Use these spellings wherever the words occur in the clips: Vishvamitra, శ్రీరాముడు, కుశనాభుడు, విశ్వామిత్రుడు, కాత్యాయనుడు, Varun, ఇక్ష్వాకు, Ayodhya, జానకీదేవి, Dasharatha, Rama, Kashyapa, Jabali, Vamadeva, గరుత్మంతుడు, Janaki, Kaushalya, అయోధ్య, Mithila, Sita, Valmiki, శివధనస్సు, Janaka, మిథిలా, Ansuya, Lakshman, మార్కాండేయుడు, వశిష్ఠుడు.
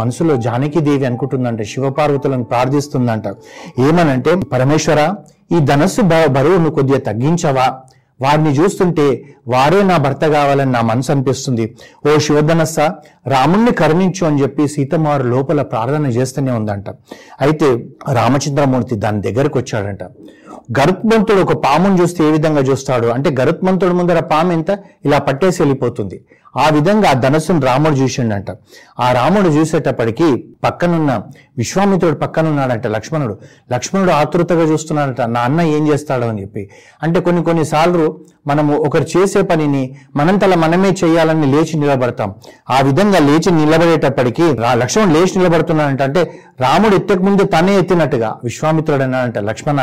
మనసులో జానకీదేవి అనుకుంటుందంట, శివపార్వతులను ప్రార్థిస్తుందంట. ఏమనంటే, పరమేశ్వర, ఈ ధనస్సు బరువును కొద్దిగా తగ్గించవా? వారిని చూస్తుంటే వారే నా భర్త కావాలని నా మనసు అనిపిస్తుంది. ఓ శివధనస్స, రాముణ్ణి కరుణించు అని చెప్పి సీతమ్మ వారు లోపల ప్రార్థన చేస్తూనే ఉందంట. అయితే రామచంద్రమూర్తి దాని దగ్గరకు వచ్చాడంట. గరుత్మంతుడు ఒక పామును చూస్తే ఏ విధంగా చూస్తాడు అంటే, గరుత్మంతుడు ముందర పాము ఎంత ఇలా పట్టేసి వెళ్ళిపోతుంది, ఆ విధంగా ఆ ధనస్సును రాముడు చూసిండంట. ఆ రాముడు చూసేటప్పటికి పక్కనున్న విశ్వామిత్రుడు పక్కనున్నాడంట లక్ష్మణుడు. లక్ష్మణుడు ఆతృతగా చూస్తున్నాడంట, నా అన్న ఏం చేస్తాడు అని చెప్పి. అంటే కొన్నిసార్లు మనము ఒకరు చేసే పనిని మనంతలా మనమే చేయాలని లేచి నిలబడతాం. ఆ విధంగా లేచి నిలబడేటప్పటికి లక్ష్మణుడు లేచి నిలబడుతున్నాడంట. అంటే రాముడు ఎత్తక ముందు తనే ఎత్తినట్టుగా విశ్వామిత్రుడు అన్నాడంట, లక్ష్మణ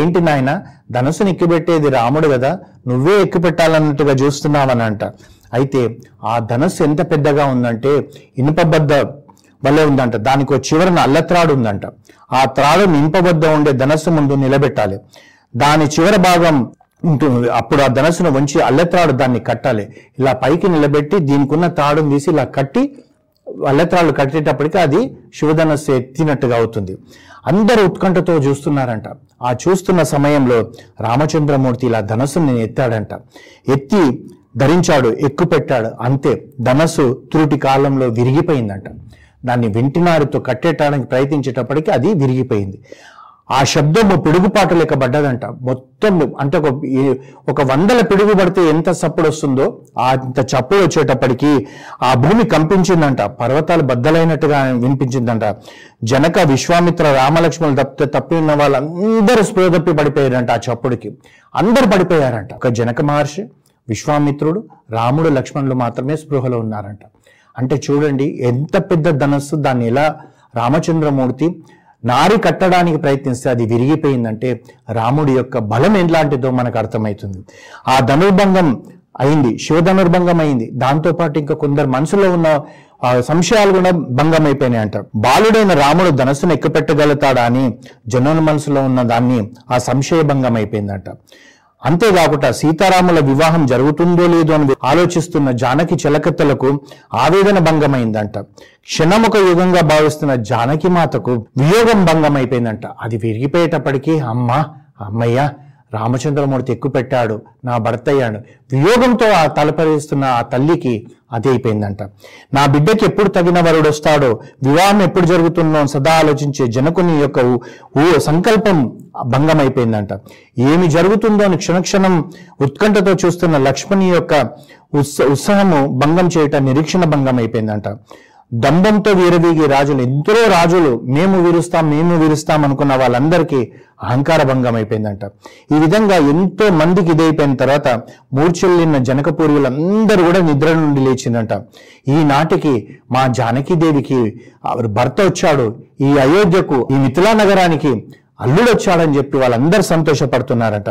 ఏంటి నాయన, ధనస్సును ఎక్కిపెట్టేది రాముడు కదా, నువ్వే ఎక్కిపెట్టాలన్నట్టుగా చూస్తున్నావనంట. అయితే ఆ ధనస్సు ఎంత పెద్దగా ఉందంటే ఇనుపబద్ద వలె ఉందంట. దానికి ఒక చివరన అల్లత్రాడు ఉందంట. ఆ త్రాడును ఇనుపబద్ద ఉండే ధనస్సు ముందు నిలబెట్టాలి. దాని చివరి భాగం ఉంటుంది, అప్పుడు ఆ ధనస్సును వంచి అల్లత్రాడు దాన్ని కట్టాలి. ఇలా పైకి నిలబెట్టి దీనికి ఉన్న త్రాడును తీసి ఇలా కట్టి అల్లత్రాళ్ళు కట్టేటప్పటికీ అది శివధనస్సు ఎత్తినట్టుగా అవుతుంది. అందరూ ఉత్కంఠతో చూస్తున్నారంట. ఆ చూస్తున్న సమయంలో రామచంద్రమూర్తి ఇలా ధనస్సును ఎత్తాడంట, ఎత్తి ధరించాడు, ఎక్కుపెట్టాడు. అంతే, ధనస్సు త్రుటి కాలంలో విరిగిపోయిందంట. దాన్ని వెంటినారుతో కట్టేటానికి ప్రయత్నించేటప్పటికి అది విరిగిపోయింది. ఆ శబ్దము పిడుగుపాటు లెక్క పడ్డదంట. మొత్తం అంటే ఒక 100 పిడుగు పడితే ఎంత చప్పుడు వస్తుందో అంత చప్పుడు వచ్చేటప్పటికి ఆ భూమి కంపించిందంట. పర్వతాలు బద్దలైనట్టుగా వినిపించిందంట. జనక, విశ్వామిత్ర, రామలక్ష్మణులు తప్పిన వాళ్ళందరూ స్పృహ తప్పి పడిపోయారంట. ఆ చప్పుడుకి అందరు పడిపోయారంట. ఒక జనక మహర్షి, విశ్వామిత్రుడు, రాముడు, లక్ష్మణులు మాత్రమే స్పృహలో ఉన్నారంట. అంటే చూడండి, ఎంత పెద్ద ధనస్సు, దాన్ని ఎలా రామచంద్రమూర్తి నారి కట్టడానికి ప్రయత్నిస్తే అది విరిగిపోయిందంటే రాముడి యొక్క బలం ఎలాంటిదో మనకు అర్థమవుతుంది. ఆ ధనుర్భంగం అయింది, శివధనుర్భంగం అయింది. దాంతోపాటు ఇంకా కొందరు మనసులో ఉన్న సంశయాలు కూడా భంగం అయిపోయినాయి అంట. బాలుడైన రాముడు ధనస్సును ఎక్కుపెట్టగలుగుతాడా అని జనుల మనసులో ఉన్న దాన్ని ఆ సంశయ భంగం అయిపోయిందంట. అంతేకాకుండా సీతారాముల వివాహం జరుగుతుందో లేదో అని ఆలోచిస్తున్న జానకి చెలకత్తలకు ఆవేదన భంగమైందంట. క్షణముఖ యుగంగా భావిస్తున్న జానకి మాతకు వియోగం భంగం అయిపోయిందంట. అది విరిగిపోయేటప్పటికీ అమ్మయ్య, రామచంద్రమూర్తి ఎక్కుపెట్టాడు, నా భర్త అయ్యాడు, వియోగంతో ఆ తలపరిస్తున్న ఆ తల్లికి అదే అయిపోయిందంట. నా బిడ్డకి ఎప్పుడు తగిన వరుడు వస్తాడో, వివాహం ఎప్పుడు జరుగుతుందో సదా ఆలోచించే జనకుని యొక్క సంకల్పం భంగం అయిపోయిందంట. ఏమి జరుగుతుందో అని క్షణక్షణం ఉత్కంఠతో చూస్తున్న లక్ష్మణి యొక్క ఉత్సాహము భంగం చేయటం నిరీక్షణ భంగం అయిపోయిందంట. దంభంతో వీరవీగి రాజులు, ఎందరో రాజులు మేము వీరుస్తాం అనుకున్న వాళ్ళందరికీ అహంకార భంగం అయిపోయిందంట. ఈ విధంగా ఎంతో మందికి ఇదైపోయిన తర్వాత మూర్ఛల్లిన జనక పూర్వులందరూ కూడా నిద్ర నుండి లేచిందంట. ఈనాటికి మా జానకీదేవికి భర్త వచ్చాడు, ఈ అయోధ్యకు, ఈ మిథిలా నగరానికి అల్లుడు వచ్చాడని చెప్పి వాళ్ళందరూ సంతోషపడుతున్నారట.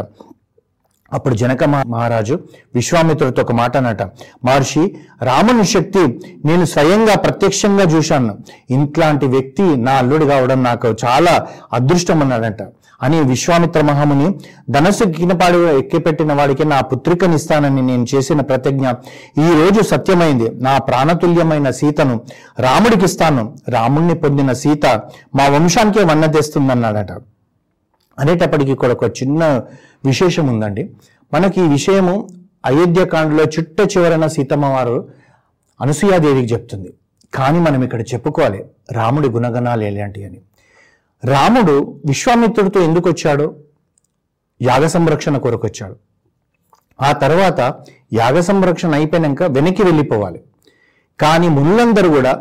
అప్పుడు జనక మహారాజు విశ్వామిత్రుడితో ఒక మాట అన్నట, మహర్షి, రాముని శక్తి నేను స్వయంగా ప్రత్యక్షంగా చూశాను, ఇట్లాంటి వ్యక్తి నా అల్లుడు కావడం నాకు చాలా అదృష్టం అన్నాడంట. అని విశ్వామిత్ర మహాముని, ధనస్సు కినపాడు ఎక్కిపెట్టిన వాడికి నా పుత్రికనిస్తానని నేను చేసిన ప్రతిజ్ఞ ఈ రోజు సత్యమైంది. నా ప్రాణతుల్యమైన సీతను రాముడికిస్తాను, రాముణ్ణి పొందిన సీత మా వంశానికే వన్నె తెస్తుందన్నాడట. అనేటప్పటికీ ఇక్కడ ఒక చిన్న విశేషం ఉందండి. మనకి ఈ విషయము అయోధ్యకాండలో చిట్ట చివరన సీతమ్మ వారు అనసూయాదేవికి చెప్తుంది. కానీ మనం ఇక్కడ చెప్పుకోవాలి రాముడి గుణగణాలు ఎలాంటివి అని. రాముడు విశ్వామిత్రుడితో ఎందుకు వచ్చాడు? యాగ సంరక్షణ కొరకు వచ్చాడు. ఆ తర్వాత యాగ సంరక్షణ అయిపోయాక వెనక్కి వెళ్ళిపోవాలి. కానీ మునులందరూ కూడా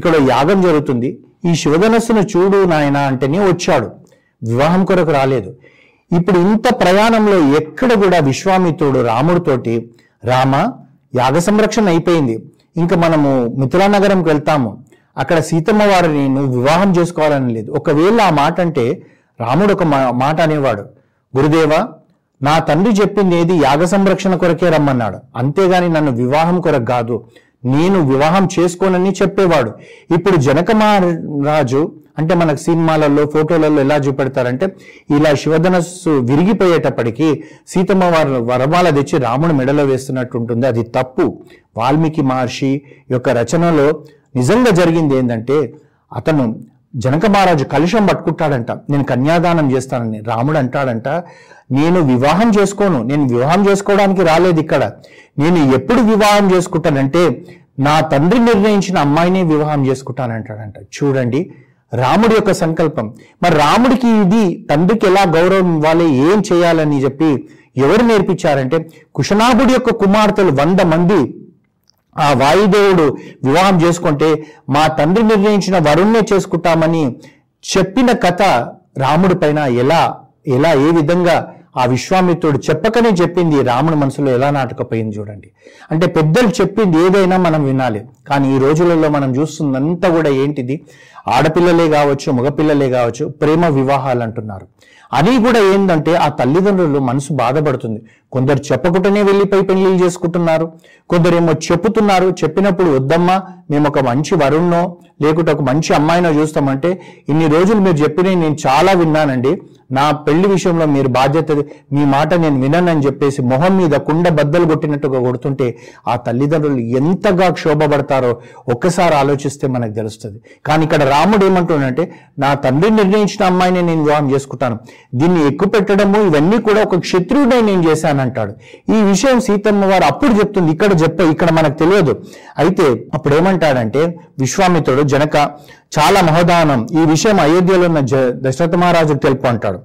ఇక్కడ యాగం జరుగుతుంది, ఈ శివధనస్సును చూడు నాయన అంటేనే వచ్చాడు, వివాహం కొరకు రాలేదు. ఇప్పుడు ఇంత ప్రయాణంలో ఎక్కడ కూడా విశ్వామిత్రుడు రాముడితోటి, రామ, యాగ సంరక్షణ అయిపోయింది, ఇంకా మనము మిథిలా నగరంకి వెళ్తాము, అక్కడ సీతమ్మ వారిని నువ్వు వివాహం చేసుకోవాలని లేదు. ఒకవేళ ఆ మాట అంటే రాముడు ఒక మాట అనేవాడు, గురుదేవా, నా తండ్రి చెప్పింది ఏది యాగ సంరక్షణ కొరకే రమ్మన్నాడు, అంతేగాని నన్ను వివాహం కొరకు కాదు, నేను వివాహం చేసుకోనని చెప్పేవాడు. ఇప్పుడు జనక మహారాజు అంటే మనకు సినిమాలలో ఫోటోలలో ఎలా చూపెడతారంటే ఇలా శివధనస్సు విరిగిపోయేటప్పటికీ సీతమ్మ వారు వరమాల తెచ్చి రాముడు మెడలో వేస్తున్నట్టు ఉంటుంది. అది తప్పు. వాల్మీకి మహర్షి యొక్క రచనలో నిజంగా జరిగింది ఏంటంటే, అతను జనక మహారాజు కలుషం పట్టుకుంటాడంట, నేను కన్యాదానం చేస్తానని. రాముడు అంటాడంట, నేను వివాహం చేసుకోను, నేను వివాహం చేసుకోవడానికి రాలేదు ఇక్కడ, నేను ఎప్పుడు వివాహం చేసుకుంటానంటే నా తండ్రి నిర్ణయించిన అమ్మాయినే వివాహం చేసుకుంటానంటాడంట. చూడండి రాముడి యొక్క సంకల్పం. మరి రాముడికి ఇది తండ్రికి ఎలా గౌరవం ఇవ్వాలి, ఏం చేయాలని చెప్పి ఎవరు నేర్పించారంటే కుశనాభుడి యొక్క కుమార్తెలు 100 మంది ఆ వాయుదేవుడు వివాహం చేసుకుంటే మా తండ్రి నిర్ణయించిన వరుణ్ణే చేసుకుంటామని చెప్పిన కథ రాముడి పైన ఎలా ఎలా ఏ విధంగా ఆ విశ్వామిత్రుడు చెప్పకనే చెప్పింది రాముడి మనసులో ఎలా నాటకపోయింది చూడండి. అంటే పెద్దలు చెప్పింది ఏదైనా మనం వినాలి, కానీ ఈ రోజులలో మనం చూస్తుందంతా కూడా ఏంటిది, ఆడపిల్లలే కావచ్చు మగపిల్లలే కావచ్చు ప్రేమ వివాహాలు అంటున్నారు. అది కూడా ఏంటంటే ఆ తల్లిదండ్రులు మనసు బాధపడుతుంది. కొందరు చెప్పకుండానే వెళ్ళిపోయి పెళ్లిళ్ళు చేసుకుంటున్నారు, కొందరేమో చెప్పుతున్నారు, చెప్పినప్పుడు వద్దమ్మా మేము ఒక మంచి వరుణ్ణో లేకుంటే ఒక మంచి అమ్మాయినో చూస్తామంటే, ఇన్ని రోజులు మీరు చెప్పినవి నేను చాలా విన్నానండి, నా పెళ్లి విషయంలో మీరు బాధ్యత, మీ మాట నేను విననని చెప్పేసి మొహం మీద కుండ బద్దలు కొట్టినట్టుగా కొడుతుంటే ఆ తల్లిదండ్రులు ఎంతగా క్షోభపడతారో ఒక్కసారి ఆలోచిస్తే మనకు తెలుస్తుంది. కానీ ఇక్కడ రాముడు ఏమంటున్నాడంటే నా తండ్రి నిర్ణయించిన అమ్మాయిని నేను వివాహం చేసుకుంటాను, దీన్ని ఎక్కువ పెట్టడము ఇవన్నీ కూడా ఒక క్షత్రియుడే నేను చేశానంటాడు. ఈ విషయం సీతమ్మ వారు అప్పుడు చెప్తుంది, ఇక్కడ చెప్ప ఇక్కడ మనకు తెలియదు. అయితే అప్పుడు ఏమంటాడంటే విశ్వామిత్రుడు, జనక చాలా మహోదానం, ఈ విషయం అయోధ్యలో ఉన్న దశరథ మహారాజుకు తెలుపు అంటాడు.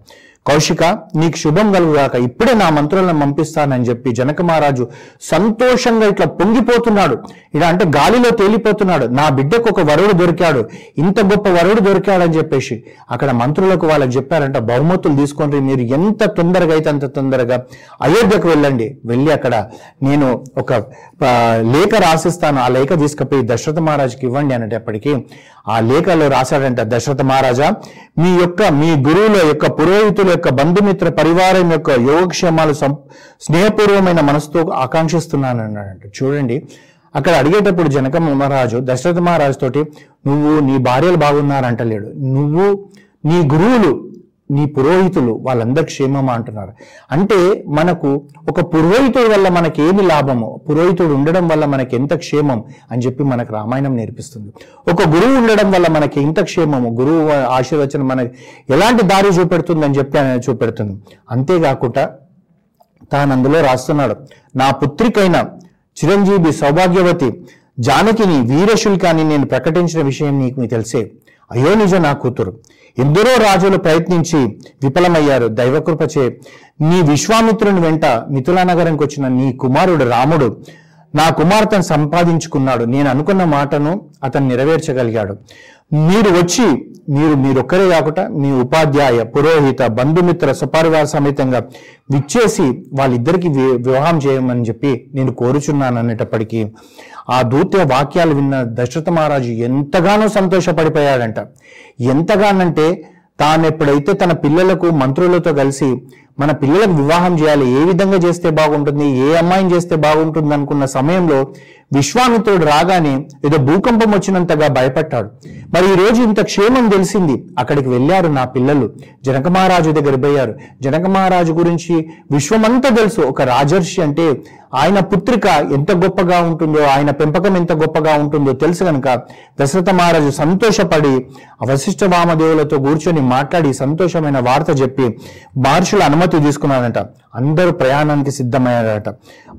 కౌశిక నీకు శుభం కలుగుగాక, ఇప్పుడే నా మంత్రులను పంపిస్తానని చెప్పి జనక మహారాజు సంతోషంగా ఇట్లా పొంగిపోతున్నాడు, ఇలా అంటే గాలిలో తేలిపోతున్నాడు. నా బిడ్డకు ఒక వరుడు దొరికాడు, ఇంత గొప్ప వరుడు దొరికాడని చెప్పేసి అక్కడ మంత్రులకు వాళ్ళకి చెప్పారంట, బహుమతులు తీసుకొని మీరు ఎంత తొందరగా అయితే అంత తొందరగా అయోధ్యకు వెళ్ళండి, వెళ్ళి అక్కడ నేను ఒక లేఖ రాసిస్తాను, ఆ లేఖ తీసుకుపోయి దశరథ మహారాజుకి ఇవ్వండి అనేటప్పటికీ ఆ లేఖలో రాశాడంట, దశరథ మహారాజా మీ యొక్క మీ గురువుల యొక్క పురోహితుల యొక్క బంధుమిత్ర పరివారం యొక్క యోగక్షేమాలు స్నేహపూర్వమైన మనసుతో ఆకాంక్షిస్తున్నాను అన్నాడంట. చూడండి అక్కడ అడిగేటప్పుడు జనక మహారాజు దశరథ మహారాజు తోటి నువ్వు నీ భార్యలు బాగున్నారంటలేడు, నువ్వు నీ గురువులు నీ పురోహితులు వాళ్ళందరూ క్షేమమా అంటున్నారు. అంటే మనకు ఒక పురోహితుడి వల్ల మనకి ఏమి లాభము, పురోహితుడు ఉండడం వల్ల మనకి ఎంత క్షేమం అని చెప్పి మనకు రామాయణం నేర్పిస్తుంది. ఒక గురువు ఉండడం వల్ల మనకి ఎంత క్షేమము, గురువు ఆశీర్వచనం మనకి ఎలాంటి దారి చూపెడుతుంది అని చెప్పి ఆయన చూపెడుతుంది. అంతేకాకుండా తాను అందులో రాస్తున్నాడు, నా పుత్రికైన చిరంజీవి సౌభాగ్యవతి జానకిని వీరశుల్కాన్ని నేను ప్రకటించిన విషయం నీకు తెలిసే, అయ్యో నిజ నా కూతురు, ఎందరో రాజులు ప్రయత్నించి విఫలమయ్యారు, దైవకృపచే నీ విశ్వామిత్రుని వెంట మిథులా నగరంకి వచ్చిన నీ కుమారుడు రాముడు నా కుమార్తెను సంపాదించుకున్నాడు, నేను అనుకున్న మాటను అతను నెరవేర్చగలిగాడు. మీరు వచ్చి మీరొక్కరే కాకుండా మీ ఉపాధ్యాయ పురోహిత బంధుమిత్ర సపరివార సమేతంగా విచ్చేసి వాళ్ళిద్దరికీ వివాహం చేయమని చెప్పి నేను కోరుచున్నాను అనేటప్పటికీ ఆ దూత వాక్యాలు విన్న దశరథ మహారాజు ఎంతగానో సంతోషపడిపోయాడంట. ఎంతగానంటే తాను ఎప్పుడైతే తన పిల్లలకు మంత్రులతో కలిసి మన పిల్లలకు వివాహం చేయాలి, ఏ విధంగా చేస్తే బాగుంటుంది, ఏ అమ్మాయిని చేస్తే బాగుంటుంది అనుకున్న సమయంలో విశ్వామిత్రుడు రాగానే ఏదో భూకంపం వచ్చినంతగా భయపడ్డాడు. మరి ఈ రోజు ఇంత క్షేమం తెలిసింది, అక్కడికి వెళ్ళారు నా పిల్లలు, జనక మహారాజు దగ్గర పోయారు, జనక మహారాజు గురించి విశ్వమంతా తెలుసు, ఒక రాజర్షి అంటే ఆయన పుత్రిక ఎంత గొప్పగా ఉంటుందో, ఆయన పెంపకం ఎంత గొప్పగా ఉంటుందో తెలుసు కనుక దశరథ మహారాజు సంతోషపడి వశిష్ఠ వామదేవులతో కూర్చొని మాట్లాడి సంతోషమైన వార్త చెప్పి మహర్షుల అనుమతి తీసుకున్నాడంట. అందరూ ప్రయాణానికి సిద్ధమయ్యారట.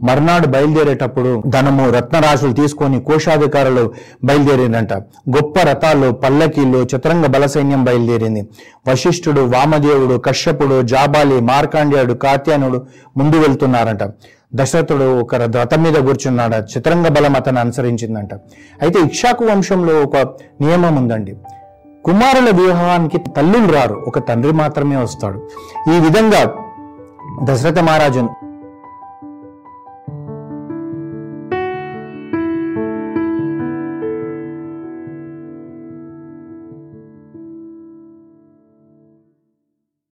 మర్నాడు బయలుదేరేటప్పుడు ధనము రత్నరాశులు తీసుకొని కోశాధికారులు బయలుదేరిందంట. గొప్ప రథాల్లో పల్లకీల్లో చతురంగ బల సైన్యం బయలుదేరింది. వశిష్ఠుడు, వామదేవుడు, కశ్యపుడు, జాబాలి, మార్కాండేయుడు, కాత్యాయనుడు ముందు వెళ్తున్నారంట. దశరథుడు ఒక రథం మీద కూర్చున్నాడు, చతురంగ బలం అతను అనుసరించిందంట. అయితే ఇక్ష్వాకు వంశంలో ఒక నియమం ఉందండి, కుమారుల వివాహానికి తల్లులు రారు, ఒక తండ్రి మాత్రమే వస్తాడు. ఈ విధంగా దశరథ మహారాజును